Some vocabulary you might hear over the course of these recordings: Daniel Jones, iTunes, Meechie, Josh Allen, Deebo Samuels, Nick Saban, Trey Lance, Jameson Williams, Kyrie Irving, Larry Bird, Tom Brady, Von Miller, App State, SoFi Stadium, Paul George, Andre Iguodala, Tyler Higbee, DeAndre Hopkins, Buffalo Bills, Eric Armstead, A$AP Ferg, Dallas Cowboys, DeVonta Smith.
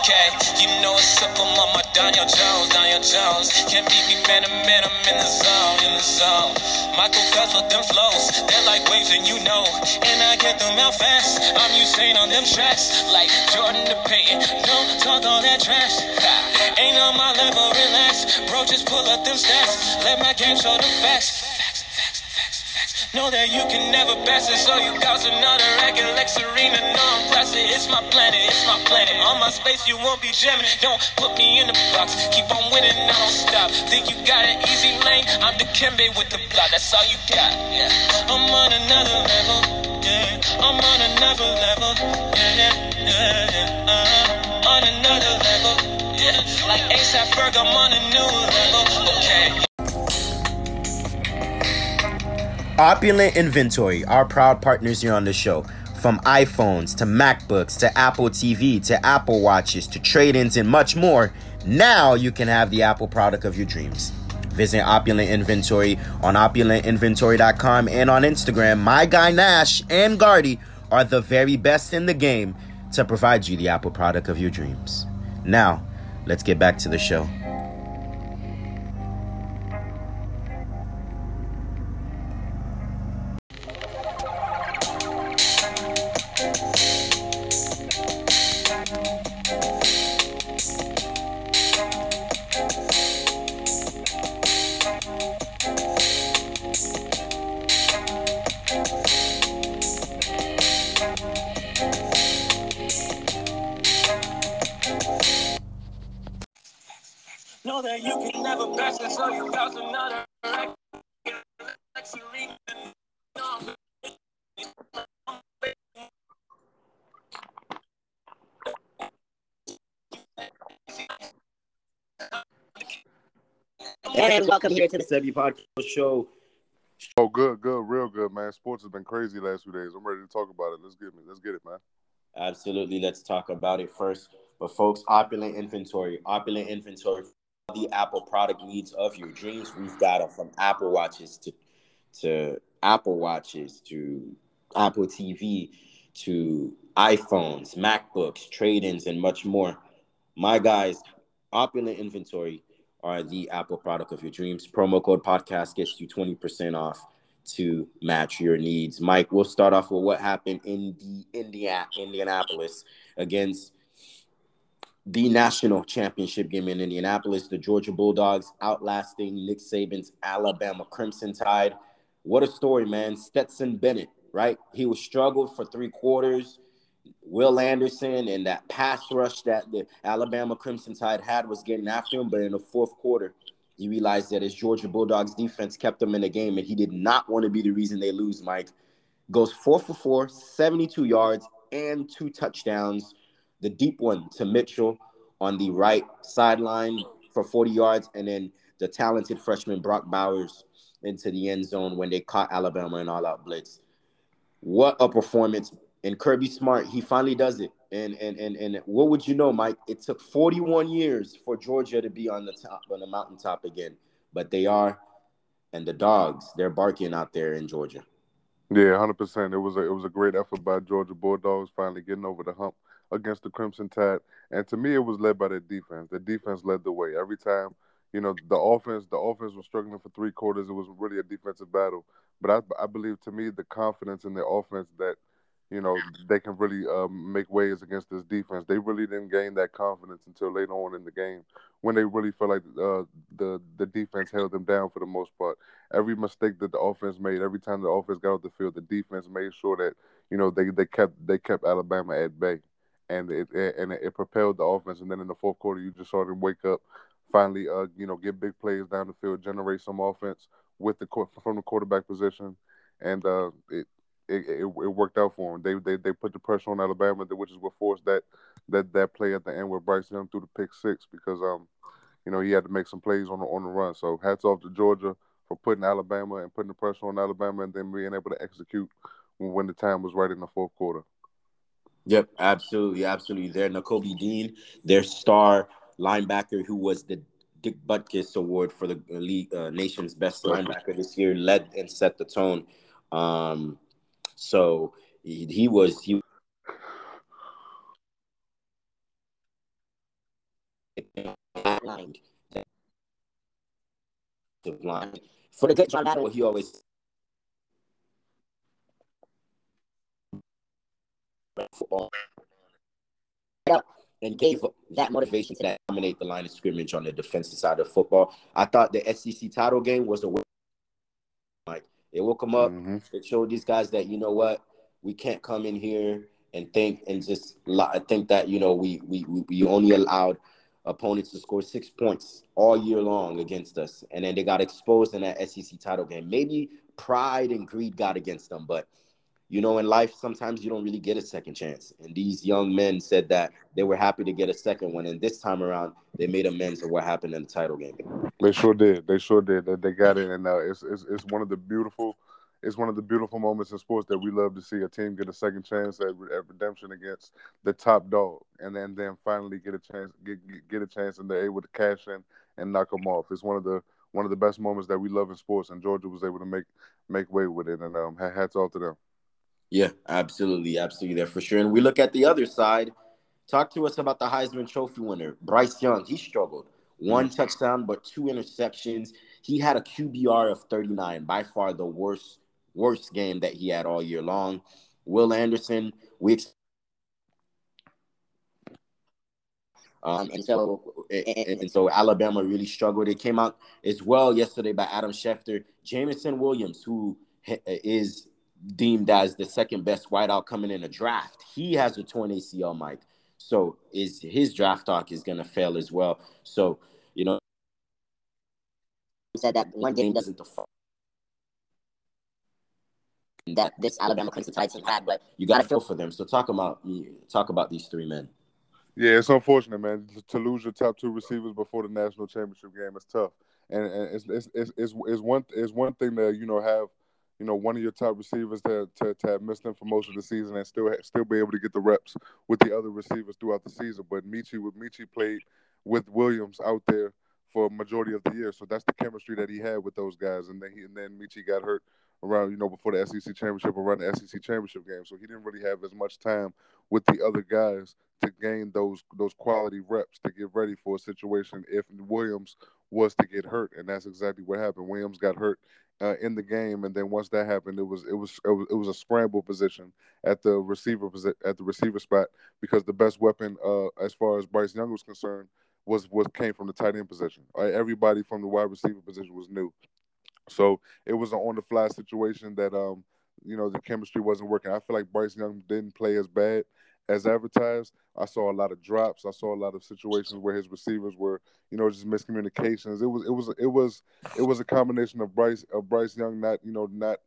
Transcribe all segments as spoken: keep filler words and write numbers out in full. okay. You know it's up, I'm on my Daniel Jones, Daniel Jones. Can't beat me, man, I'm in, I'm in the zone, in the zone. Michael Phelps with them flows, they're like waves and you know. And I get them out fast, I'm Usain on them tracks. Like Jordan to Payton, don't talk all that trash. Ha. Ain't on my level, relax, bro, just pull up them stats. Let my game show the facts. Know that you can never pass it, so you got another racket like Serena. No, I'm classic, it's my planet, it's my planet. On my space, you won't be jamming. Don't put me in the box, keep on winning, I don't stop. Think you got an easy lane? I'm Dikembe with the block, that's all you got. Yeah. I'm on another level, yeah. I'm on another level, yeah, yeah, yeah. Uh, on another level, yeah. Like A$AP Ferg, I'm on a new level, okay. Opulent Inventory, our proud partners here on the show. From iPhones to MacBooks to Apple T V to Apple Watches to trade-ins and much more, now you can have the Apple product of your dreams. Visit Opulent Inventory on opulent inventory dot com and on Instagram. My guy Nash and Gardy are the very best in the game to provide you the Apple product of your dreams. Now, let's get back to the show. And welcome here to the Sebby Podcast Show. Oh, good, good, real good, man. Sports has been crazy the last few days. I'm ready to talk about it. Let's get me, let's get it, man. Absolutely, let's talk about it first. But folks, Opulent Inventory, Opulent Inventory, the Apple product needs of your dreams. We've got them from Apple Watches to to Apple Watches to Apple T V to iPhones, MacBooks, trade-ins, and much more. My guys, Opulent Inventory are the Apple product of your dreams. Promo code podcast gets you twenty percent off to match your needs. Mike, we'll start off with what happened in the India, Indianapolis against the national championship game in Indianapolis. The Georgia Bulldogs outlasting Nick Saban's Alabama Crimson Tide. What a story, man. Stetson Bennett, right? He was struggled for three quarters. Will Anderson and that pass rush that the Alabama Crimson Tide had was getting after him. But in the fourth quarter, he realized that his Georgia Bulldogs defense kept him in the game, and he did not want to be the reason they lose, Mike. Goes four for four, seventy-two yards, and two touchdowns. The deep one to Mitchell on the right sideline for forty yards, and then the talented freshman Brock Bowers into the end zone when they caught Alabama in all-out blitz. What a performance. And Kirby Smart, he finally does it. And and and and what would you know, Mike? It took forty-one years for Georgia to be on the top, on the mountaintop again, but they are, and the dogs, they're barking out there in Georgia. Yeah, one hundred percent. It was a it was a great effort by Georgia Bulldogs, finally getting over the hump against the Crimson Tide. And to me, it was led by their defense. The defense led the way every time. You know, the offense, the offense was struggling for three quarters. It was really a defensive battle. But I I believe, to me, the confidence in the offense that, you know, they can really um, make waves against this defense. They really didn't gain that confidence until later on in the game when they really felt like uh, the the defense held them down for the most part. Every mistake that the offense made, every time the offense got off the field, the defense made sure that, you know, they, they kept they kept Alabama at bay. And it, it and it propelled the offense. And then in the fourth quarter, you just saw them wake up, finally, uh, you know, get big plays down the field, generate some offense with the from the quarterback position. And uh, it It, it, it worked out for them. They, they they put the pressure on Alabama, which is what forced that that that play at the end where Bryce Young threw the pick six because um you know he had to make some plays on the on the run. So hats off to Georgia for putting Alabama and putting the pressure on Alabama and then being able to execute when the time was right in the fourth quarter. Yep, absolutely, absolutely. There, Nakobe Dean, their star linebacker, who was the Dick Butkus Award for the league, uh, nation's best linebacker this year, led and set the tone. Um, So he, he was he outlined that line for the good John Battle. He always football and gave that motivation to dominate the line of scrimmage on the defensive side of football. I thought the S E C title game was the way. Like, they woke them up. Mm-hmm. It showed these guys that, you know what, we can't come in here and think and just think that, you know, we we we only allowed opponents to score six points all year long against us. And then they got exposed in that S E C title game. Maybe pride and greed got against them, but you know, in life, sometimes you don't really get a second chance. And these young men said that they were happy to get a second one. And this time around, they made amends for what happened in the title game. They sure did. They sure did. They, they got it. And uh, it's, it's it's one of the beautiful, it's one of the beautiful moments in sports that we love to see a team get a second chance at, at redemption against the top dog, and then then finally get a chance, get get a chance, and they're able to cash in and knock them off. It's one of the one of the best moments that we love in sports. And Georgia was able to make make way with it. And um, hats off to them. Yeah, absolutely. Absolutely. There for sure. And we look at the other side. Talk to us about the Heisman Trophy winner, Bryce Young. He struggled. One touchdown, but two interceptions. He had a Q B R of thirty-nine, by far the worst, worst game that he had all year long. Will Anderson, we Um, and, so, and, and so Alabama really struggled. It came out as well yesterday by Adam Schefter. Jameson Williams, who is deemed as the second best wideout coming in a draft. He has a torn A C L, Mike. So is his draft talk is going to fail as well. So, you know, said that one game doesn't define that this Alabama Crimson Tide team had, but you got to feel for them. So talk about talk about these three men. Yeah, it's unfortunate, man. To lose your top two receivers before the national championship game is tough, and, and it's, it's it's it's one it's one thing that you know have. You know, one of your top receivers to, to, to have missed them for most of the season and still still be able to get the reps with the other receivers throughout the season. But Meechie, with Meechie played with Williams out there for a majority of the year, so that's the chemistry that he had with those guys. And then he, and then Meechie got hurt around, you know, before the S E C championship, around the S E C championship game, so he didn't really have as much time with the other guys to gain those those quality reps to get ready for a situation if Williams was to get hurt, and that's exactly what happened. Williams got hurt Uh, in the game, and then once that happened, it was it was it was, it was a scramble position at the receiver at the receiver spot because the best weapon, uh, as far as Bryce Young was concerned, was was came from the tight end position. Everybody from the wide receiver position was new, so it was an on the fly situation that um you know the chemistry wasn't working. I feel like Bryce Young didn't play as bad as advertised. I saw a lot of drops. I saw a lot of situations where his receivers were, you know, just miscommunications. It was, it was, it was, it was a combination of Bryce, of Bryce Young not, you know, not,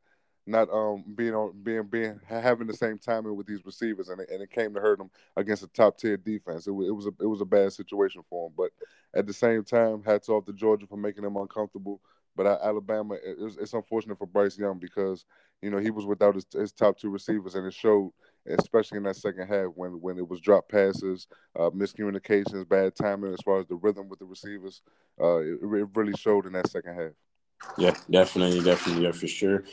not um being on, being, being having the same timing with these receivers, and it, and it came to hurt him against a top tier defense. It was, it was a, it was a bad situation for him. But at the same time, hats off to Georgia for making him uncomfortable. But Alabama, it was, it's unfortunate for Bryce Young because, you know, he was without his, his top two receivers, and it showed. Especially in that second half when, when it was drop passes, uh, miscommunications, bad timing as far as the rhythm with the receivers. Uh, it, it really showed in that second half. Yeah, definitely, definitely, yeah, for sure.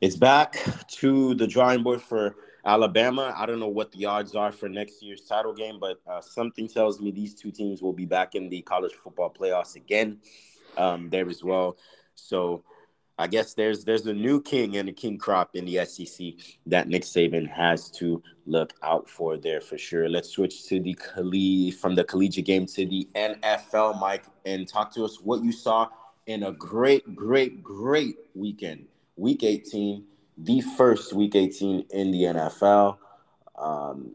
It's back to the drawing board for Alabama. I don't know what the odds are for next year's title game, but uh, something tells me these two teams will be back in the college football playoffs again um, there as well. So I guess there's there's a new king and a king crop in the S E C that Nick Saban has to look out for there for sure. Let's switch to the collegiate from the collegiate game to the N F L, Mike, and talk to us what you saw in a great, great, great weekend. Week eighteen, the first Week eighteen in the N F L. Um,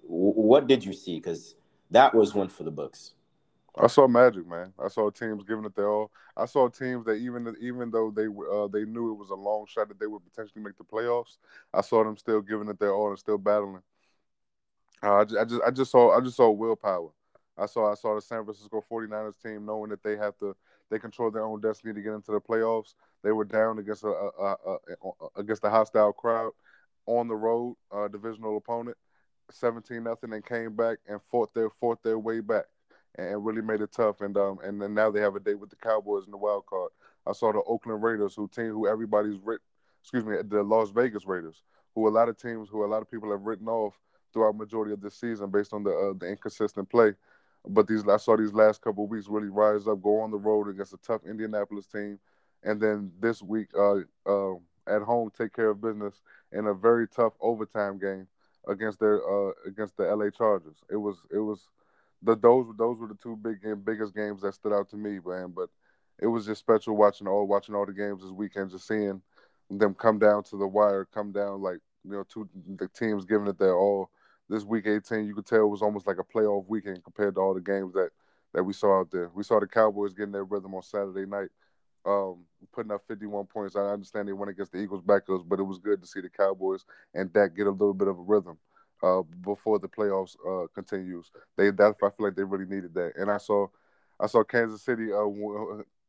what did you see? Because that was one for the books. I saw magic, man. I saw teams giving it their all. I saw teams that even even though they uh, they knew it was a long shot that they would potentially make the playoffs, I saw them still giving it their all and still battling. Uh, I, just, I just I just saw I just saw willpower. I saw I saw the San Francisco forty-niners team knowing that they have to they control their own destiny to get into the playoffs. They were down against a, a, a, a against a hostile crowd on the road, a divisional opponent, seventeen nothing, and came back and fought their fought their way back. And really made it tough, and um, and then now they have a date with the Cowboys in the wild card. I saw the Oakland Raiders, who team who everybody's writ, excuse me, the Las Vegas Raiders, who a lot of teams, who a lot of people have written off throughout majority of this season based on the uh, the inconsistent play. But these I saw these last couple of weeks really rise up, go on the road against a tough Indianapolis team, and then this week uh, uh, at home take care of business in a very tough overtime game against their uh, against the L A Chargers. It was it was the those those were the two big biggest games that stood out to me, man. But it was just special watching all watching all the games this weekend, just seeing them come down to the wire, come down like you know two the teams giving it their all. This week eighteen, you could tell it was almost like a playoff weekend compared to all the games that, that we saw out there. We saw the Cowboys getting their rhythm on Saturday night, um, putting up fifty-one points. I understand they went against the Eagles backers, but it was good to see the Cowboys and Dak get a little bit of a rhythm uh, before the playoffs uh, continues. They that I feel like they really needed that. And I saw, I saw Kansas City uh,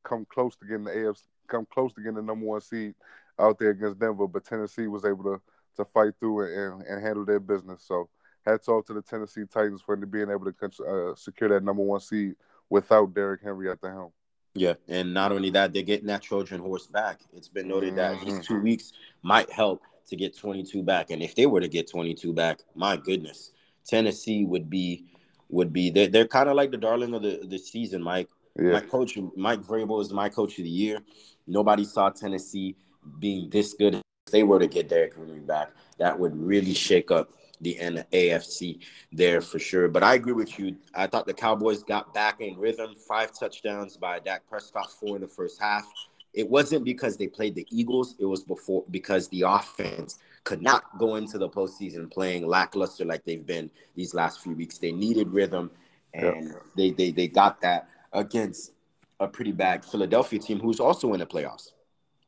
come close to getting the A F C, come close to getting the number one seed out there against Denver, but Tennessee was able to to fight through it and, and handle their business. So. Hats off to the Tennessee Titans for being able to uh, secure that number one seed without Derrick Henry at the helm. Yeah, and not only that, they're getting that Trojan horse back. It's been noted that mm-hmm. these two weeks might help to get twenty-two back. And if they were to get twenty-two back, my goodness, Tennessee would be would be they're, they're kind of like the darling of the, the season, Mike. Yeah. My coach, Mike Vrabel, is my coach of the year. Nobody saw Tennessee being this good. If they were to get Derrick Henry back, that would really shake up the A F C there for sure. But I agree with you. I thought the Cowboys got back in rhythm. Five touchdowns by Dak Prescott, four in the first half. It wasn't because they played the Eagles. It was before because the offense could not go into the postseason playing lackluster like they've been these last few weeks. They needed rhythm, and yeah. they, they, they got that against a pretty bad Philadelphia team who's also in the playoffs.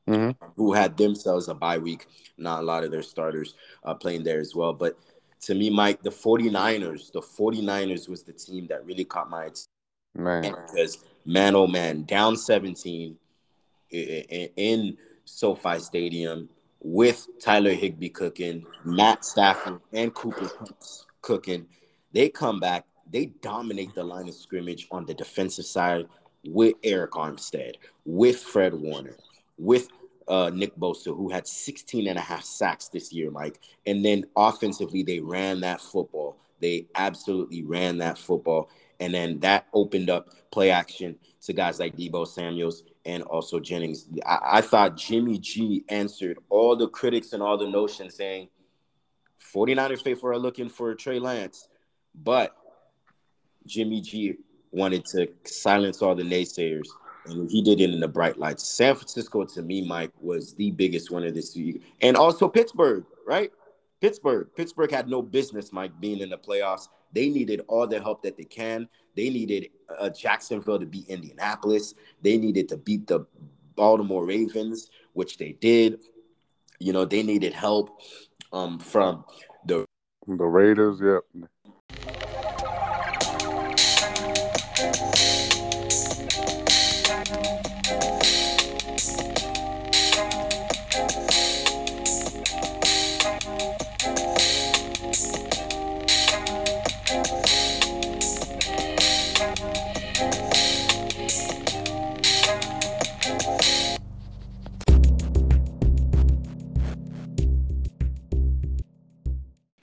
Mm-hmm. Who had themselves a bye week. Not a lot of their starters uh, playing there as well. But to me, Mike, the 49ers, the 49ers was the team that really caught my attention. Man. Because, man, oh, man, down seventeen in SoFi Stadium with Tyler Higbee cooking, Matt Stafford and Cooper cooking. They come back. They dominate the line of scrimmage on the defensive side with Eric Armstead, with Fred Warner, with Uh, Nick Bosa, who had sixteen and a half sacks this year, Mike. And then offensively, they ran that football. They absolutely ran that football. And then that opened up play action to guys like Deebo Samuels and also Jennings. I, I thought Jimmy G answered all the critics and all the notions saying, 49ers faithful are looking for Trey Lance. But Jimmy G wanted to silence all the naysayers. And he did it in the bright lights. San Francisco, to me, Mike, was the biggest winner this week. And also Pittsburgh, right? Pittsburgh. Pittsburgh had no business, Mike, being in the playoffs. They needed all the help that they can. They needed uh, Jacksonville to beat Indianapolis. They needed to beat the Baltimore Ravens, which they did. You know, they needed help um, from the the Raiders, yep.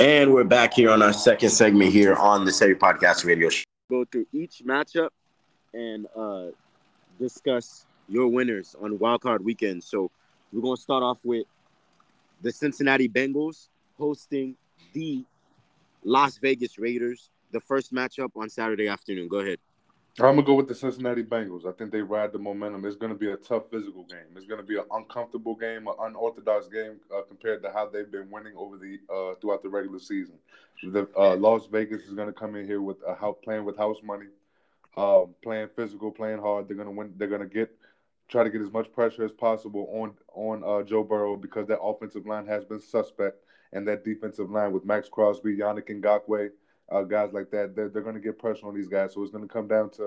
And we're back here on our second segment here on the Sebby Podcast Radio Show. Go through each matchup and uh, discuss your winners on Wild Card Weekend. So we're going to start off with the Cincinnati Bengals hosting the Las Vegas Raiders, the first matchup on Saturday afternoon. Go ahead. I'm going to go with the Cincinnati Bengals. I think they ride the momentum. It's going to be a tough physical game. It's going to be an uncomfortable game, an unorthodox game uh, compared to how they've been winning over the uh, throughout the regular season. The uh, Las Vegas is going to come in here with a house, playing with house money, uh, playing physical, playing hard. They're going to win. They're going to get try to get as much pressure as possible on on uh, Joe Burrow because that offensive line has been suspect, and that defensive line with Max Crosby, Yannick Ngakoue, Uh, guys like that, they're, they're going to get pressure on these guys. So it's going to come down to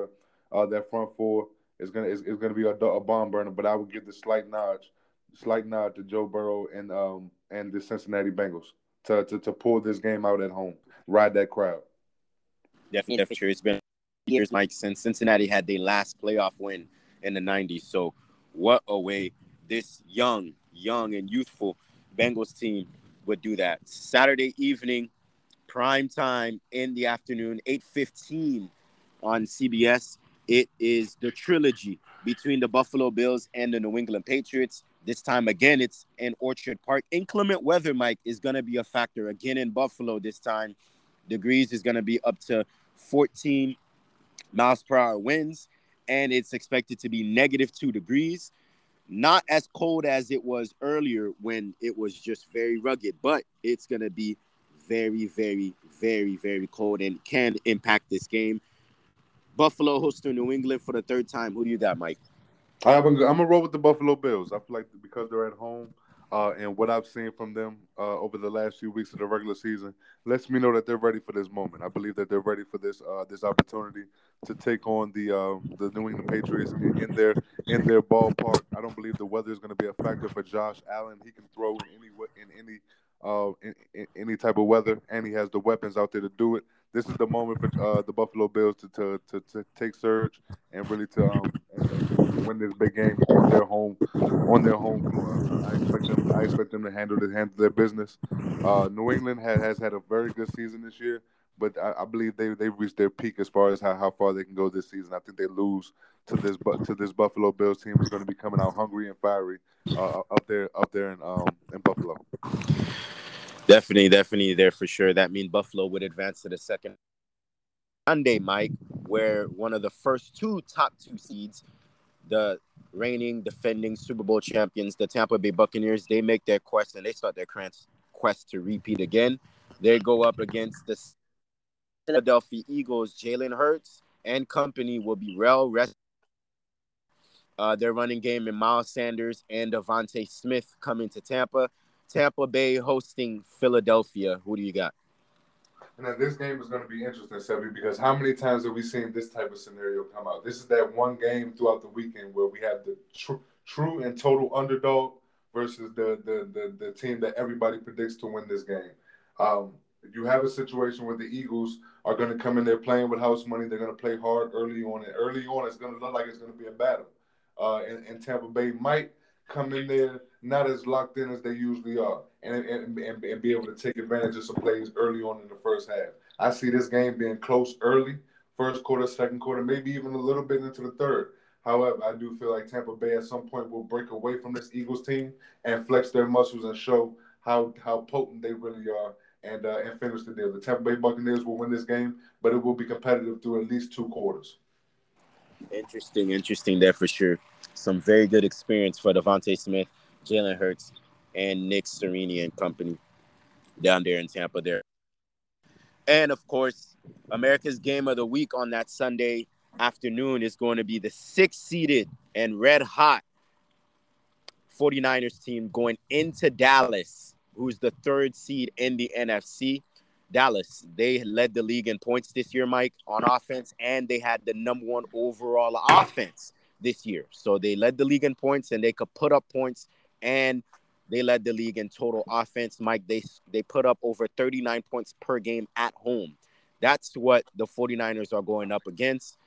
uh, that front four. It's going to it's, it's going to be a, a bomb burner. But I would give the slight nod, slight nod to Joe Burrow and um and the Cincinnati Bengals to to, to pull this game out at home, ride that crowd. Definitely, definitely true. It's been years, Mike, since Cincinnati had their last playoff win in the nineties. So what a way this young, young and youthful Bengals team would do that. Saturday evening. Prime time in the afternoon, eight fifteen on C B S. It is the trilogy between the Buffalo Bills and the New England Patriots. This time, again, it's in Orchard Park. Inclement weather, Mike, is going to be a factor again in Buffalo this time. Degrees is going to be up to fourteen miles per hour winds, and it's expected to be negative two degrees. Not as cold as it was earlier when it was just very rugged, but it's going to be very, very, very, very cold and can impact this game. Buffalo hosting New England for the third time. Who do you got, Mike? I'm going to roll with the Buffalo Bills. I feel like because they're at home uh, and what I've seen from them uh, over the last few weeks of the regular season lets me know that they're ready for this moment. I believe that they're ready for this uh, this opportunity to take on the uh, the New England Patriots in their in their ballpark. I don't believe the weather is going to be a factor for Josh Allen. He can throw in any in any uh, in, in any type of weather, and he has the weapons out there to do it. This is the moment for uh, the Buffalo Bills to, to to to take surge and really to um, win this big game on their home on their home floor. I expect them I expect them to handle the handle their business. Uh, New England has, has had a very good season this year, but I, I believe they they've reached their peak as far as how, how far they can go this season. I think they lose to this to this Buffalo Bills team who's going to be coming out hungry and fiery uh, up there up there in um in Buffalo. Definitely, definitely there for sure. That means Buffalo would advance to the second Monday, Mike, where one of the first two top two seeds, the reigning, defending Super Bowl champions, the Tampa Bay Buccaneers, they make their quest and they start their quest to repeat again. They go up against the Philadelphia Eagles. Jalen Hurts and company will be well rested. Uh, their running game in Miles Sanders and DeVonta Smith coming to Tampa. Tampa Bay hosting Philadelphia. Who do you got? Now, this game is going to be interesting, Sebby, because how many times have we seen this type of scenario come out? This is that one game throughout the weekend where we have the tr- true and total underdog versus the, the, the, the team that everybody predicts to win this game. Um, you have a situation where the Eagles are going to come in there playing with house money. They're going to play hard early on, and early on it's going to look like it's going to be a battle. Uh, and, and Tampa Bay might come in there not as locked in as they usually are, and and, and and be able to take advantage of some plays early on in the first half. I see this game being close early, first quarter, second quarter, maybe even a little bit into the third. However, I do feel like Tampa Bay at some point will break away from this Eagles team and flex their muscles and show how how potent they really are and, uh, and finish the deal. The Tampa Bay Buccaneers will win this game, but it will be competitive through at least two quarters. Interesting, interesting there for sure. Some very good experience for DeVonta Smith, Jalen Hurts, and Nick Sirianni and company down there in Tampa there. And, of course, America's Game of the Week on that Sunday afternoon is going to be the six-seeded and red-hot forty-niners team going into Dallas, who's the third seed in the N F C. Dallas, they led the league in points this year, Mike, on offense, and they had the number one overall offense this year. So they led the league in points, and they could put up points, and they led the league in total offense, Mike. They they put up over thirty-nine points per game at home. That's what the forty-niners are going up against.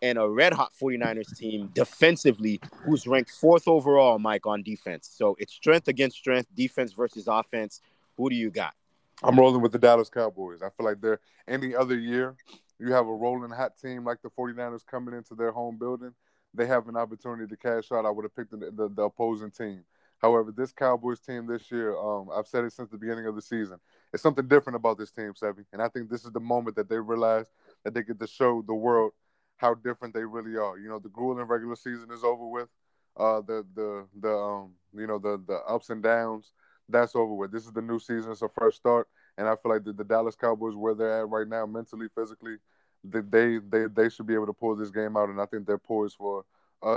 And a red-hot forty-niners team defensively who's ranked fourth overall, Mike, on defense. So it's strength against strength, defense versus offense. Who do you got? I'm rolling with the Dallas Cowboys. I feel like they're any other year, you have a rolling hot team like the forty-niners coming into their home building. They have an opportunity to cash out. I would have picked the, the, the opposing team. However, this Cowboys team this year, um, I've said it since the beginning of the season, it's something different about this team, Sebby. And I think this is the moment that they realize that they get to show the world how different they really are. You know, the grueling regular season is over with. Uh, the the the um, you know the the ups and downs. That's over with. This is the new season. It's a fresh start, and I feel like the, the Dallas Cowboys, where they're at right now, mentally, physically, they they they should be able to pull this game out, and I think they're poised for a,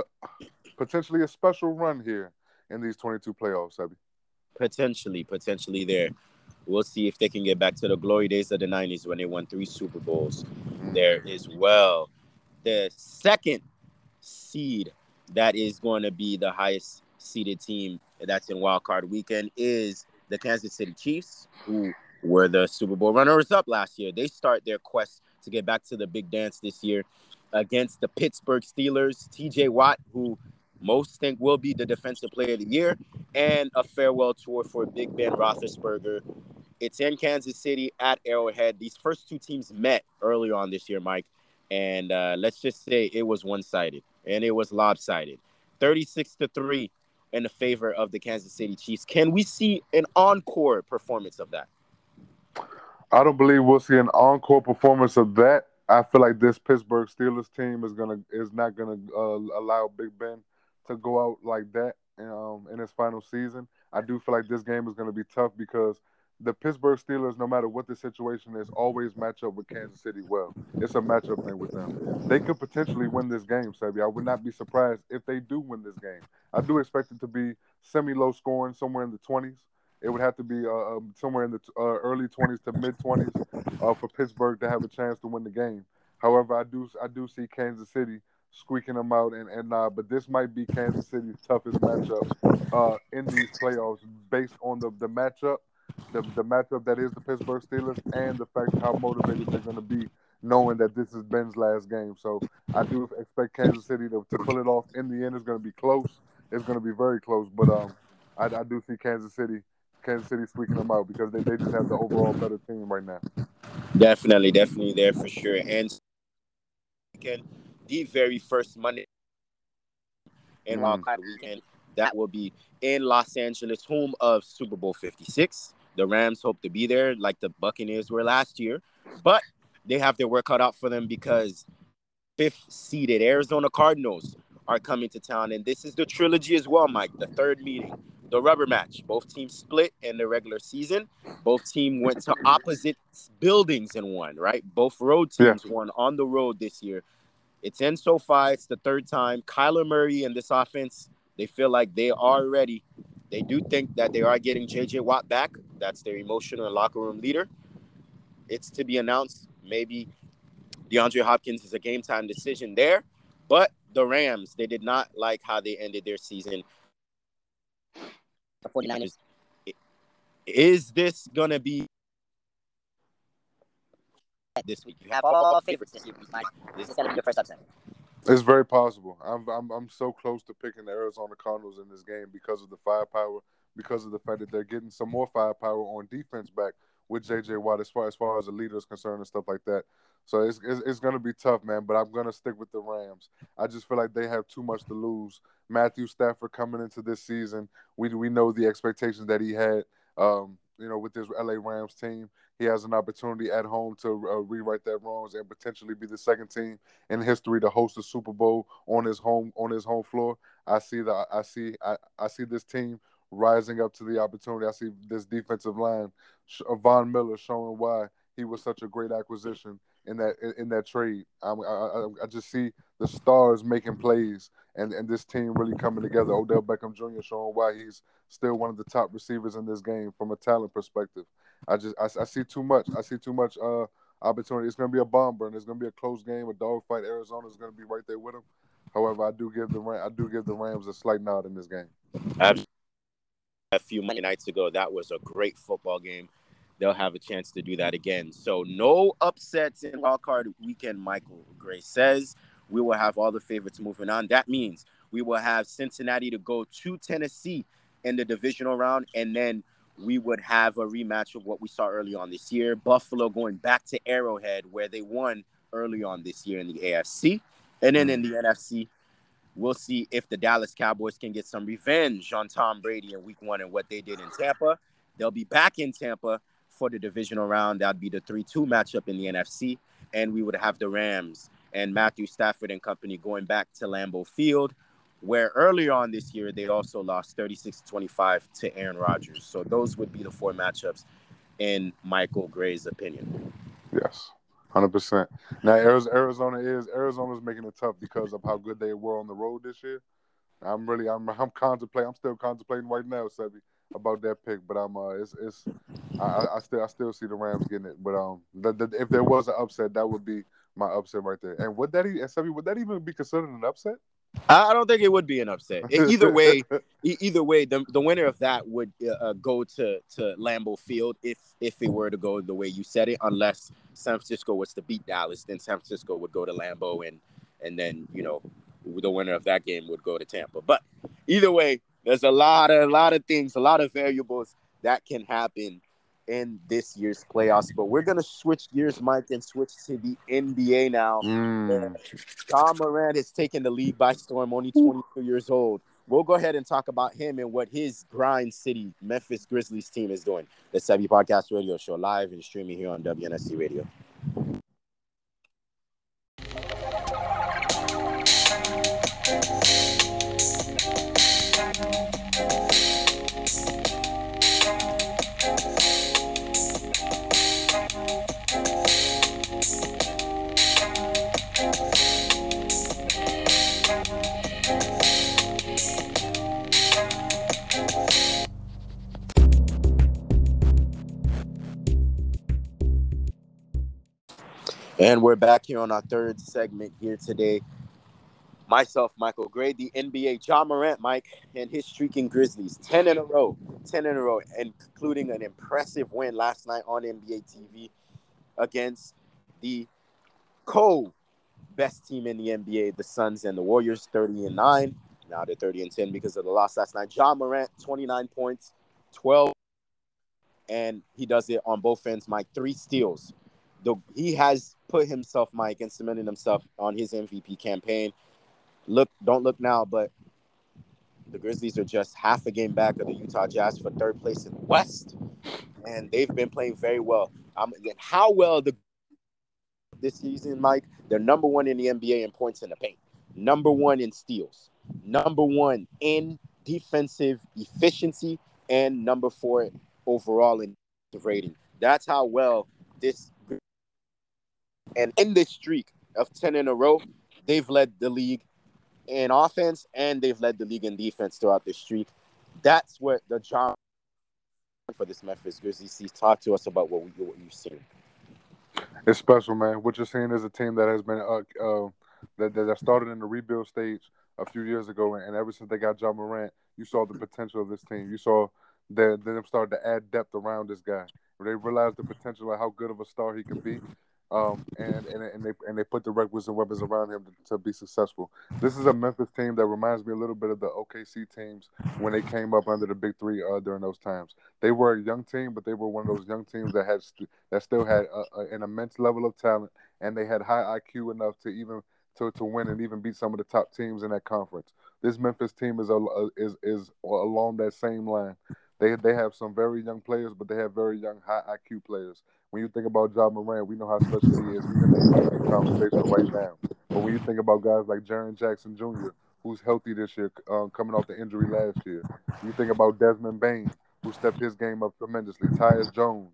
potentially a special run here in these twenty-two playoffs, Sebby. Potentially, potentially there. We'll see if they can get back to the glory days of the nineties when they won three Super Bowls there as well. The second seed that is going to be the highest seeded team that's in Wild Card Weekend is the Kansas City Chiefs, who were the Super Bowl runners-up last year. They start their quest to get back to the big dance this year against the Pittsburgh Steelers, T J Watt, who most think will be the defensive player of the year, and a farewell tour for Big Ben Roethlisberger. It's in Kansas City at Arrowhead. These first two teams met earlier on this year, Mike, And uh, let's just say it was one-sided and it was lopsided. thirty-six to three in the favor of the Kansas City Chiefs. Can we see an encore performance of that? I don't believe we'll see an encore performance of that. I feel like this Pittsburgh Steelers team is gonna is not gonna uh, allow Big Ben to go out like that um, in his final season. I do feel like this game is gonna be tough because the Pittsburgh Steelers, no matter what the situation is, always match up with Kansas City well. It's a matchup thing with them. They could potentially win this game, Sebby. I would not be surprised if they do win this game. I do expect it to be semi-low scoring, somewhere in the twenties. It would have to be uh, somewhere in the uh, early twenties to mid-twenties uh, for Pittsburgh to have a chance to win the game. However, I do I do see Kansas City squeaking them out, and, and uh, but this might be Kansas City's toughest matchup uh, in these playoffs based on the, the matchup. The, the matchup that is the Pittsburgh Steelers and the fact how motivated they're going to be knowing that this is Ben's last game. So I do expect Kansas City to, to pull it off. In the end, it's going to be close. It's going to be very close. But um, I, I do see Kansas City Kansas City squeaking them out because they, they just have the overall better team right now. Definitely, definitely there for sure. And again, the very first Monday in mm. Wild Card Weekend, that will be in Los Angeles, home of Super Bowl fifty-six. The Rams hope to be there like the Buccaneers were last year, but they have their work cut out for them because fifth-seeded Arizona Cardinals are coming to town, and this is the trilogy as well, Mike, the third meeting, the rubber match. Both teams split in the regular season. Both teams went to opposite buildings and won, right? Both road teams yeah. won on the road this year. It's in SoFi. It's the third time. Kyler Murray and this offense, they feel like they are ready. They do think that they are getting J J Watt back. That's their emotional and locker room leader. It's to be announced. Maybe DeAndre Hopkins is a game time decision there. But the Rams, they did not like how they ended their season. The 49ers. Is this going to be this week? You have all favorites this week. This is going to be the first upset. It's very possible. I'm I'm I'm so close to picking the Arizona Cardinals in this game because of the firepower, because of the fact that they're getting some more firepower on defense back with J J Watt as far as far as the leader is concerned and stuff like that. So it's it's, it's going to be tough, man. But I'm going to stick with the Rams. I just feel like they have too much to lose. Matthew Stafford coming into this season, we we know the expectations that he had. Um, you know, with this L A Rams team, he has an opportunity at home to uh, rewrite that wrongs and potentially be the second team in history to host the Super Bowl on his home on his home floor. I see the I see I, I see this team rising up to the opportunity. I see this defensive line, Von Miller, showing why he was such a great acquisition in that in that trade. I I, I just see the stars making plays and, and this team really coming together. Odell Beckham Junior showing why he's still one of the top receivers in this game from a talent perspective. I just I, I see too much. I see too much uh, opportunity. It's going to be a bomb burn. It's going to be a close game, a dogfight. Arizona is going to be right there with them. However, I do give the I do give the Rams a slight nod in this game. Absolutely. A few Monday nights ago, that was a great football game. They'll have a chance to do that again. So no upsets in Wild Card Weekend, Michael Gray says. We will have all the favorites moving on. That means we will have Cincinnati to go to Tennessee in the divisional round, and then we would have a rematch of what we saw early on this year. Buffalo going back to Arrowhead, where they won early on this year in the A F C. And then in the N F C, we'll see if the Dallas Cowboys can get some revenge on Tom Brady in week one and what they did in Tampa. They'll be back in Tampa for the divisional round. That'd be the three two matchup in the N F C. And we would have the Rams and Matthew Stafford and company going back to Lambeau Field, where earlier on this year, they also lost thirty-six to twenty-five to Aaron Rodgers. So those would be the four matchups in Michael Gray's opinion. Yes, one hundred percent. Now, Arizona is Arizona's making it tough because of how good they were on the road this year. I'm really, I'm, I'm contemplating, I'm still contemplating right now, Sebby, about that pick. But I'm, uh, it's, it's, I, I still, I still see the Rams getting it. But um, the, the, if there was an upset, that would be my upset right there. And would that, and Sebby, would that even be considered an upset? I don't think it would be an upset. Either way, either way, the, the winner of that would uh, go to, to Lambeau Field if if it were to go the way you said it. Unless San Francisco was to beat Dallas, then San Francisco would go to Lambeau, and and then you know the winner of that game would go to Tampa. But either way, there's a lot of a lot of things, a lot of variables that can happen in this year's playoffs. But we're going to switch gears, Mike, and switch to the N B A now. Mm. Tom Moran has taken the lead by storm, only twenty-two years old. We'll go ahead and talk about him and what his grind city, Memphis Grizzlies team is doing. The Sebby Podcast Radio Show, live and streaming here on W N S C Radio. And we're back here on our third segment here today. Myself, Michael Gray, the N B A, Ja Morant, Mike, and his streaking Grizzlies. ten in a row, ten in a row, including an impressive win last night on N B A T V against the co-best team in the N B A, the Suns and the Warriors, thirty and nine. Now they're thirty and ten because of the loss last night. Ja Morant, twenty-nine points, twelve, and he does it on both ends, Mike, three steals. The, he has put himself, Mike, and cemented himself on his M V P campaign. Look, don't look now, but the Grizzlies are just half a game back of the Utah Jazz for third place in the West, and they've been playing very well. Um, and how well the this season, Mike? They're number one in the N B A in points in the paint, number one in steals, number one in defensive efficiency, and number four overall in rating. That's how well this. And in this streak of ten in a row, they've led the league in offense and they've led the league in defense throughout this streak. That's what the job for this Memphis Grizzlies sees. Talk to us about what, we, what you've seen. It's special, man. What you're seeing is a team that has been uh, uh, that, that started in the rebuild stage a few years ago, and ever since they got Ja Morant, you saw the potential of this team. You saw that them start to add depth around this guy. They realized the potential of how good of a star he can be. Um, and, and and they and they put the requisite weapons around him to, to be successful. This is a Memphis team that reminds me a little bit of the O K C teams when they came up under the Big Three uh, during those times. They were a young team, but they were one of those young teams that had st- that still had a, a, an immense level of talent, and they had high I Q enough to even to, to win and even beat some of the top teams in that conference. This Memphis team is a, is is along that same line. They they have some very young players, but they have very young high I Q players. When you think about Ja Morant, we know how special he is. We're in that conversation right now. But when you think about guys like Jaren Jackson Junior, who's healthy this year, um, coming off the injury last year. You think about Desmond Bane, who stepped his game up tremendously. Tyus Jones.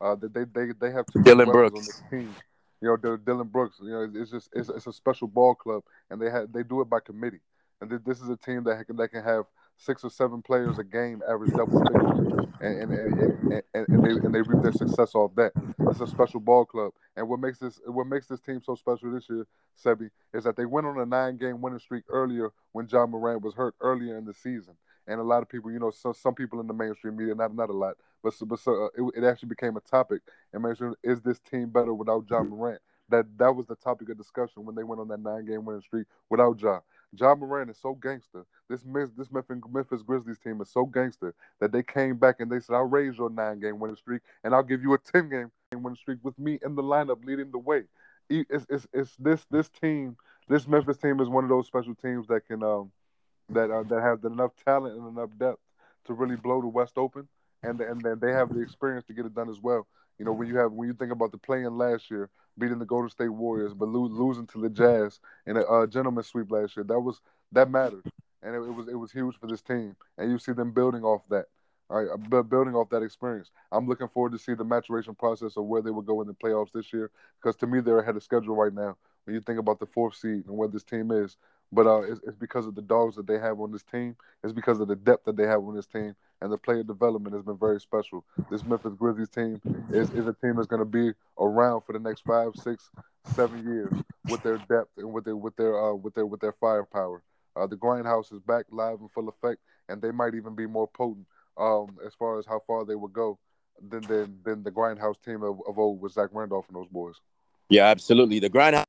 Uh, they they they have two Dylan Brooks on this team. You know, Dylan Brooks. You know, it's just it's, it's a special ball club, and they have they do it by committee. And this is a team that can, that can have six or seven players a game average double figures, and and, and, and, and, they, and they reap their success off that. It's a special ball club. And what makes this what makes this team so special this year, Sebby, is that they went on a nine-game winning streak earlier when Ja Morant was hurt earlier in the season. And a lot of people, you know, so, some people in the mainstream media, not not a lot, but, but so, uh, it, it actually became a topic. And mainstream, is this team better without Ja Morant? That, that was the topic of discussion when they went on that nine-game winning streak without Ja. Ja Morant is so gangster. This this Memphis Grizzlies team is so gangster that they came back and they said, I'll raise your nine-game winning streak, and I'll give you a ten-game winning streak with me in the lineup leading the way. It's, it's, it's this this team, this Memphis team is one of those special teams that can um that uh, that have enough talent and enough depth to really blow the West open, and and then they have the experience to get it done as well. You know, when you have when you think about the play-in last year, beating the Golden State Warriors, but lo- losing to the Jazz in a uh, gentleman's sweep last year, that was that mattered, and it, it was it was huge for this team. And you see them building off that, all right, B- building off that experience. I'm looking forward to see the maturation process of where they will go in the playoffs this year, because to me they're ahead of schedule right now. When you think about the fourth seed and where this team is, but uh, it's, it's because of the dogs that they have on this team. It's because of the depth that they have on this team. And the player development has been very special. This Memphis Grizzlies team is, is a team that's going to be around for the next five, six, seven years with their depth and with their with their uh, with their with their firepower. Uh, the Grindhouse is back live in full effect, and they might even be more potent um, as far as how far they would go than than, than the Grindhouse team of, of old with Zach Randolph and those boys. Yeah, absolutely. The Grindhouse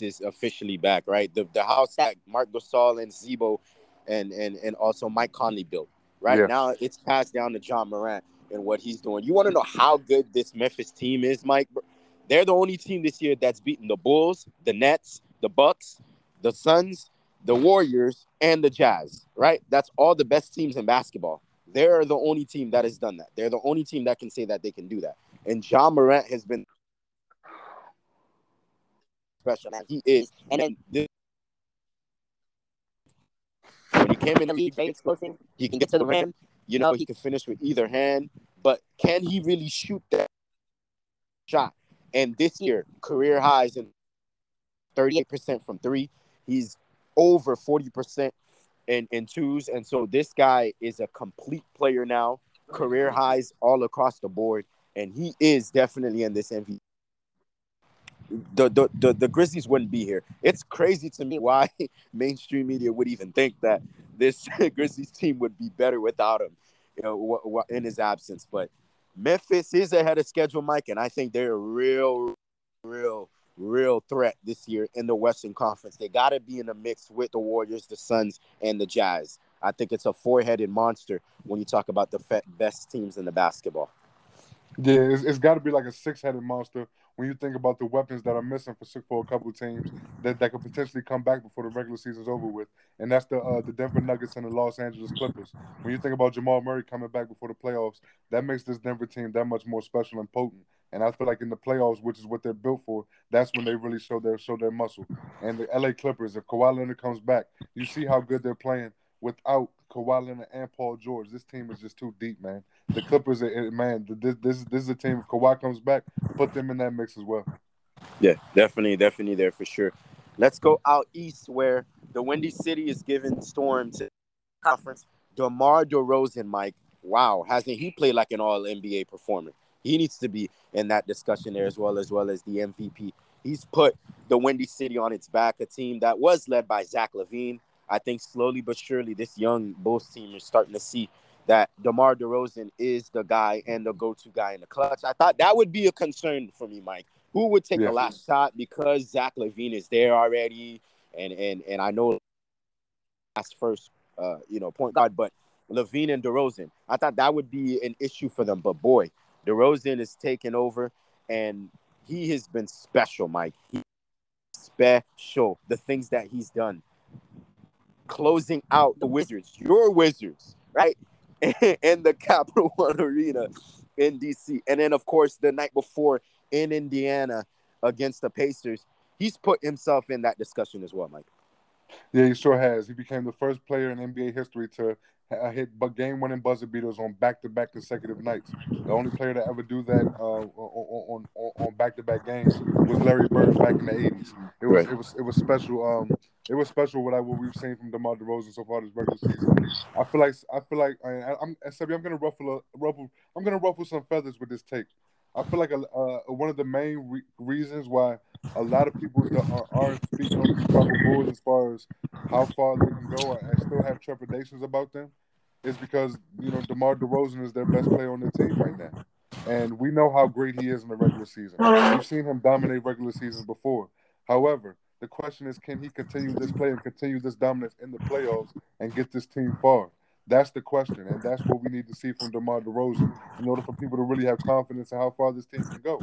is officially back, right? The the house that Mark Gasol and Zebo and and and also Mike Conley built. Right yeah. Now, it's passed down to Ja Morant. and what he's doing. You want to know how good this Memphis team is, Mike? They're the only team this year that's beaten the Bulls, the Nets, the Bucks, the Suns, the Warriors, and the Jazz, right? That's all the best teams in basketball. They're the only team that has done that. They're the only team that can say that they can do that. And Ja Morant has been special, man. He is. And then this, when he came in, he, he can get to the rim. You know, he can finish with either hand. But can he really shoot that shot? And this year, career highs in thirty-eight percent from three. He's over forty percent in, in twos. And so this guy is a complete player now. Career highs all across the board. And he is definitely in this M V P. The, the, the, the Grizzlies wouldn't be here. It's crazy to me why mainstream media would even think that this Grizzlies team would be better without him, you know, in his absence. But Memphis is ahead of schedule, Mike, and I think they're a real, real, real threat this year in the Western Conference. They got to be in the mix with the Warriors, the Suns, and the Jazz. I think it's a four-headed monster when you talk about the best teams in the basketball. Yeah, it's, it's got to be like a six-headed monster when you think about the weapons that are missing for six for a couple of teams that, that could potentially come back before the regular season's over with, and that's the uh, the Denver Nuggets and the Los Angeles Clippers. When you think about Jamal Murray coming back before the playoffs, that makes this Denver team that much more special and potent. And I feel like in the playoffs, which is what they're built for, that's when they really show their show their muscle. And the L A Clippers, if Kawhi Leonard comes back, you see how good they're playing without Kawhi Leonard and Paul George. This team is just too deep, man. The Clippers, are, man, this, this, this is a team. If Kawhi comes back, put them in that mix as well. Yeah, definitely, definitely there for sure. Let's go out east where the Windy City is giving storm to conference. DeMar DeRozan, Mike, wow, hasn't he played like an all N B A performer? He needs to be in that discussion there as well, as well as the M V P. He's put the Windy City on its back, a team that was led by Zach LaVine. I think slowly but surely this young Bulls team is starting to see that DeMar DeRozan is the guy and the go-to guy in the clutch. I thought that would be a concern for me, Mike. Who would take yeah. a last shot because Zach LaVine is there already? And and and I know that's first, uh, you know, point guard, but LaVine and DeRozan, I thought that would be an issue for them. But, boy, DeRozan is taking over, and he has been special, Mike. He's special, the things that he's done. Closing out the Wizards, your Wizards, right? In the Capital One Arena in D C. And then, of course, the night before in Indiana against the Pacers, he's put himself in that discussion as well, Mike. Yeah, he sure has. He became the first player in N B A history to uh, hit game-winning buzzer beaters on back-to-back consecutive nights. The only player to ever do that uh, on, on on back-to-back games was Larry Bird back in the eighties. It was right. it was it was special. Um, it was special what I what we've seen from DeMar DeRozan so far this regular season. I feel like I feel like I, I'm Sebby, I'm gonna ruffle a, ruffle I'm gonna ruffle some feathers with this take. I feel like a, uh, one of the main re- reasons why a lot of people are, aren't speaking on the Chicago Bulls as far as how far they can go and still have trepidations about them is because, you know, DeMar DeRozan is their best player on their team right now. And we know how great he is in the regular season. We've seen him dominate regular seasons before. However, the question is, can he continue this play and continue this dominance in the playoffs and get this team far? That's the question, and that's what we need to see from DeMar DeRozan in order for people to really have confidence in how far this team can go.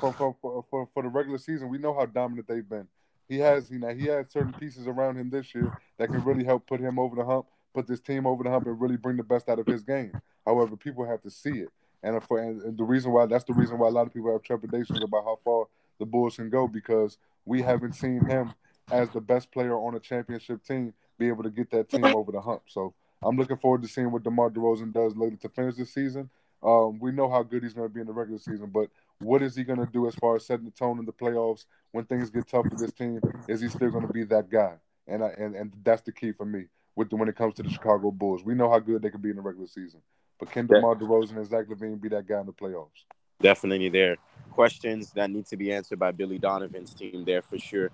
For for for, for the regular season, we know how dominant they've been. He has, you know, he had certain pieces around him this year that can really help put him over the hump, put this team over the hump, and really bring the best out of his game. However, people have to see it, and, for, and the reason why that's the reason why a lot of people have trepidations about how far the Bulls can go because we haven't seen him as the best player on a championship team be able to get that team over the hump. So. I'm looking forward to seeing what DeMar DeRozan does later to finish this season. Um, we know how good he's going to be in the regular season, but what is he going to do as far as setting the tone in the playoffs when things get tough for this team? Is he still going to be that guy? And I, and and that's the key for me with the, when it comes to the Chicago Bulls. We know how good they can be in the regular season, but can DeMar DeRozan and Zach LaVine be that guy in the playoffs? Definitely there. Questions that need to be answered by Billy Donovan's team there for sure.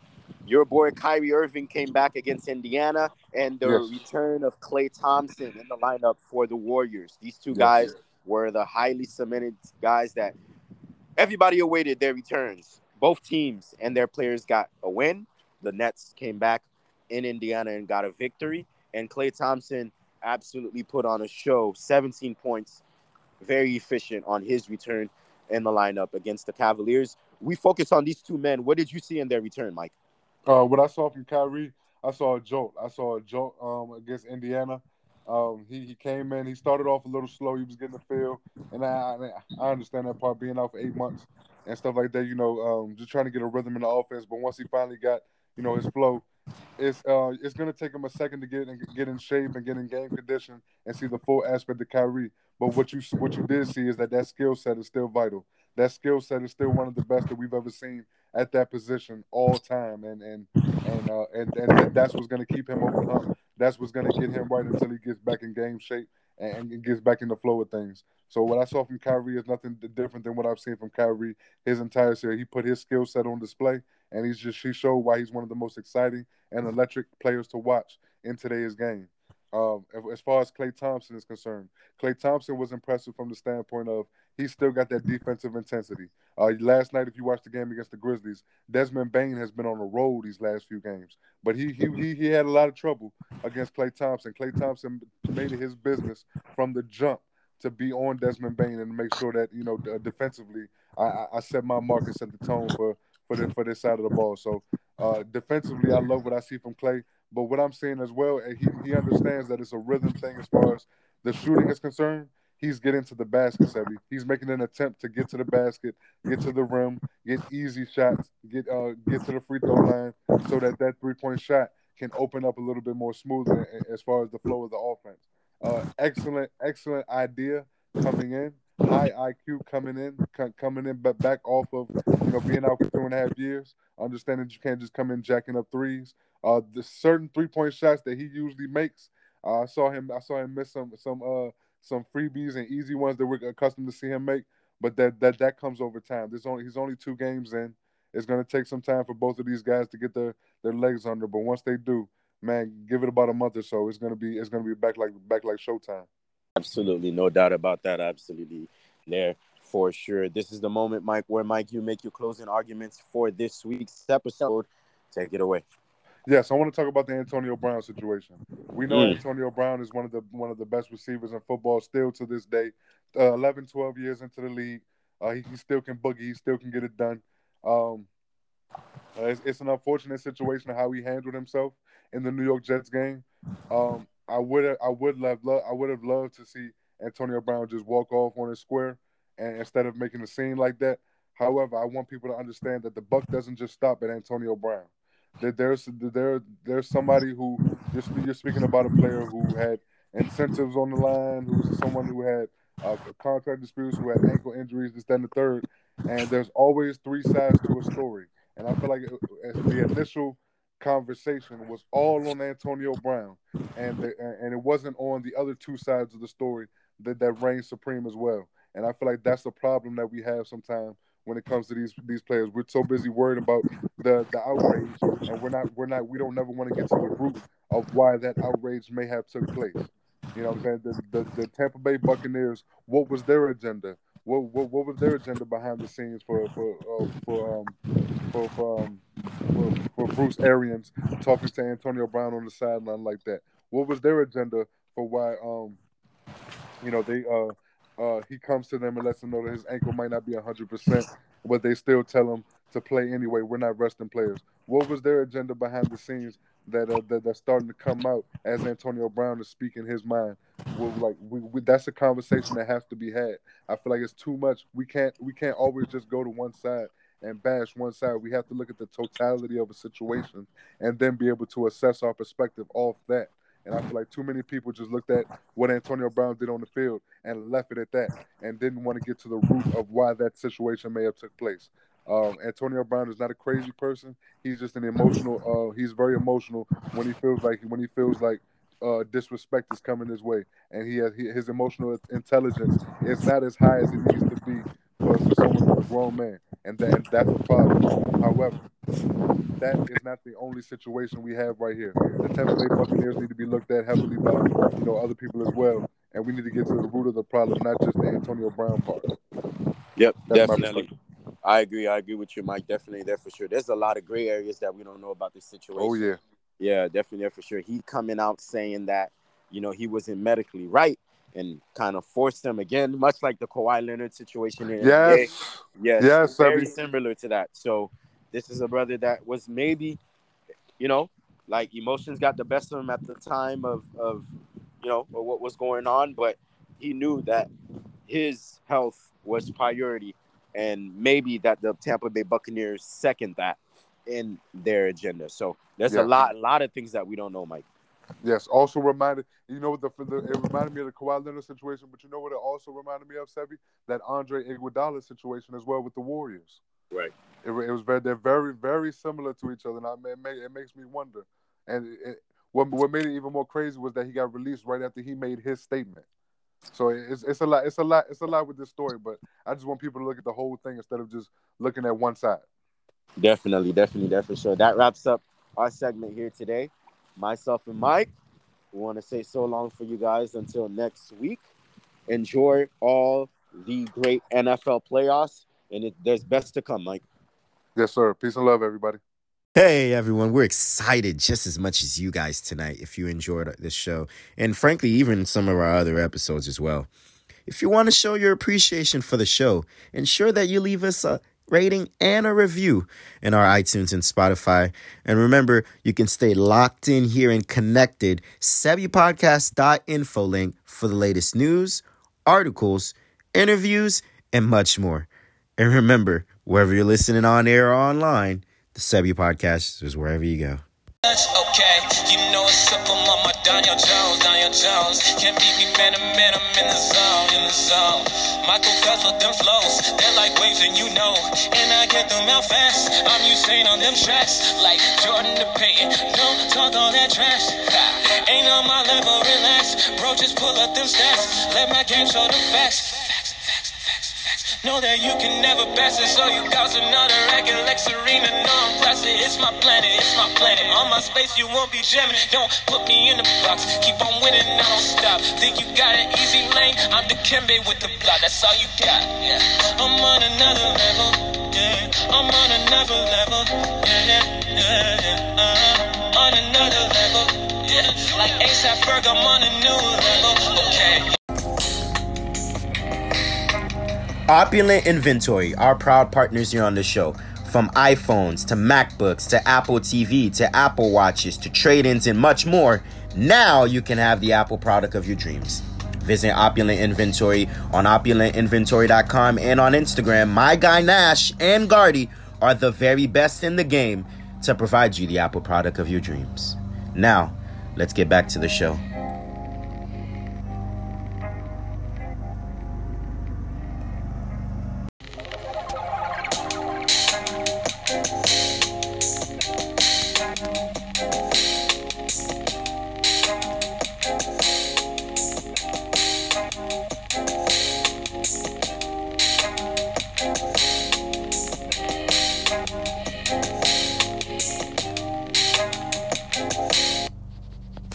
Your boy Kyrie Irving came back against Indiana and the yes. return of Klay Thompson in the lineup for the Warriors. These two yes. guys were the highly cemented guys that everybody awaited their returns. Both teams and their players got a win. The Nets came back in Indiana and got a victory. And Klay Thompson absolutely put on a show, seventeen points, very efficient on his return in the lineup against the Cavaliers. We focus on these two men. What did you see in their return, Mike? Uh, what I saw from Kyrie, I saw a jolt. I saw a jolt um, against Indiana. Um, he, he came in. He started off a little slow. He was getting the feel. And I, I understand that part, being out for eight months and stuff like that, you know, um, just trying to get a rhythm in the offense. But once he finally got, you know, his flow, it's uh, it's going to take him a second to get in, get in shape and get in game condition and see the full aspect of Kyrie. But what you what you did see is that that skill set is still vital. That skill set is still one of the best that we've ever seen at that position all time. And and and uh, and, and that's what's going to keep him over the hump. That's what's going to get him right until he gets back in game shape and, and gets back in the flow of things. So what I saw from Kyrie is nothing different than what I've seen from Kyrie his entire series. He put his skill set on display, and he's just he showed why he's one of the most exciting and electric players to watch in today's game. Um, as far as Klay Thompson is concerned, Klay Thompson was impressive from the standpoint of he still got that defensive intensity. Uh, last night, if you watched the game against the Grizzlies, Desmond Bane has been on the road these last few games, but he he he, he had a lot of trouble against Klay Thompson. Klay Thompson made it his business from the jump to be on Desmond Bane and make sure that, you know, uh, defensively, I, I set my mark and set the tone for for this, for this side of the ball. So uh, defensively, I love what I see from Klay. But what I'm seeing as well, he, he understands that it's a rhythm thing as far as the shooting is concerned. He's getting to the basket, Sebby. He's making an attempt to get to the basket, get to the rim, get easy shots, get uh, get to the free throw line so that that three-point shot can open up a little bit more smoothly as far as the flow of the offense. Uh, excellent, excellent idea coming in. High I Q coming in, coming in but back off of, you know, being out for two and a half years, understanding you can't just come in jacking up threes. Uh, the certain three-point shots that he usually makes, uh, I saw him. I saw him miss some some uh, some freebies and easy ones that we're accustomed to see him make. But that that that comes over time. There's only he's only two games in. It's going to take some time for both of these guys to get their, their legs under. But once they do, man, give it about a month or so. It's gonna be it's gonna be back like back like Showtime. Absolutely, no doubt about that. Absolutely, there for sure. This is the moment, Mike, where Mike, you make your closing arguments for this week's episode. Take it away. Yes, I want to talk about the Antonio Brown situation. We know mm. Antonio Brown is one of the one of the best receivers in football still to this day. Uh, eleven, twelve years into the league, uh, he, he still can boogie. He still can get it done. Um, uh, it's, it's an unfortunate situation of how he handled himself in the New York Jets game. Um, I would I would love I would have loved to see Antonio Brown just walk off on his square, and instead of making a scene like that. However, I want people to understand that the buck doesn't just stop at Antonio Brown. That there's there there's somebody who just you're speaking about a player who had incentives on the line, who's someone who had uh, contract disputes, who had ankle injuries, this, that, and the third. And there's always three sides to a story. And I feel like it, it, the initial conversation was all on Antonio Brown, and the, and it wasn't on the other two sides of the story that that reigned supreme as well. And I feel like that's the problem that we have sometimes. When it comes to these these players, we're so busy worried about the, the outrage, and we're not we're not we don't never want to get to the root of why that outrage may have took place. You know what I'm saying? The, the, the Tampa Bay Buccaneers, what was their agenda? What what, what was their agenda behind the scenes for for uh, for, um, for, for, um, for for Bruce Arians talking to Antonio Brown on the sideline like that? What was their agenda for why um you know they uh. Uh, he comes to them and lets them know that his ankle might not be one hundred percent, but they still tell him to play anyway. We're not resting players. What was their agenda behind the scenes that uh, that that's starting to come out as Antonio Brown is speaking his mind? We're like we, we, that's a conversation that has to be had. I feel like it's too much. We can't we can't always just go to one side and bash one side. We have to look at the totality of a situation and then be able to assess our perspective off that. And I feel like too many people just looked at what Antonio Brown did on the field and left it at that and didn't want to get to the root of why that situation may have took place. Um, Antonio Brown is not a crazy person. He's just an emotional uh, – he's very emotional when he feels like when he feels like uh, disrespect is coming his way. And he has he, his emotional intelligence is not as high as it needs to be for, for someone who's a grown man. And, that, and that's a problem. However, that is not the only situation we have right here. The Tampa Bay Buccaneers need to be looked at heavily by, you know, other people as well. And we need to get to the root of the problem, not just the Antonio Brown part. Yep, that's definitely. I agree. I agree with you, Mike. Definitely there for sure. There's a lot of gray areas that we don't know about this situation. Oh, yeah. Yeah, definitely there for sure. He coming out saying that, you know, he wasn't medically right. and kind of force them again, much like the Kawhi Leonard situation in yes. N B A. Yes, yes, very Sebby. Similar to that. So this is a brother that was maybe, you know, like emotions got the best of him at the time of, of you know, or what was going on, but he knew that his health was priority, and maybe that the Tampa Bay Buccaneers second that in their agenda. So there's yeah. a lot, a lot of things that we don't know, Mike. Yes. Also reminded, you know, the, the it reminded me of the Kawhi Leonard situation, but you know what it also reminded me of, Sebby? That Andre Iguodala situation as well with the Warriors. Right. It, it was very, they're very, very similar to each other, and I, it, may, it makes me wonder. And it, what what made it even more crazy was that he got released right after he made his statement. So it's it's a lot, it's a lot, it's a lot with this story. But I just want people to look at the whole thing instead of just looking at one side. Definitely, definitely, definitely. So that wraps up our segment here today. Myself and Mike, we want to say so long for you guys until next week. Enjoy all the great N F L playoffs, and it, there's best to come, Mike. Yes, sir. Peace and love, everybody. Hey, everyone. We're excited just as much as you guys tonight if you enjoyed this show, and frankly, even some of our other episodes as well. If you want to show your appreciation for the show, ensure that you leave us a rating and a review in our iTunes and Spotify. And remember, you can stay locked in here and connected. sebby podcast dot info link for the latest news, articles, interviews, and much more. And remember, wherever you're listening on air or online, the Sebby Podcast is wherever you go. Okay, you know it's up on my Daniel Jones, Daniel Jones. Can't beat me, man, man, I'm in the zone, in the zone. Michael Phelps with them flows, they're like waves and you know. And I get them out fast, I'm Usain on them tracks. Like Jordan to Payton, don't talk all that trash. Ain't on my level, relax, bro, just pull up them stats. Let my game show the facts. Know that you can never pass it, so you got another racket like Serena. No, I'm classic. It's my planet, it's my planet. On my space, you won't be jamming. Don't put me in the box. Keep on winning, I don't stop. Think you got an easy lane? I'm Dikembe with the block. That's all you got. Yeah, I'm on another level. Yeah, I'm on another level. Yeah, yeah, yeah. Uh-huh. On another level. Yeah, like A$AP Ferg, I'm on a new level. Okay. Opulent Inventory, our proud partners here on the show. From iPhones to MacBooks to Apple T V to Apple Watches to trade-ins and much more, now you can have the Apple product of your dreams. Visit Opulent Inventory on opulent inventory dot com and on Instagram. My guy Nash and Gardy are the very best in the game to provide you the Apple product of your dreams. Now, let's get back to the show.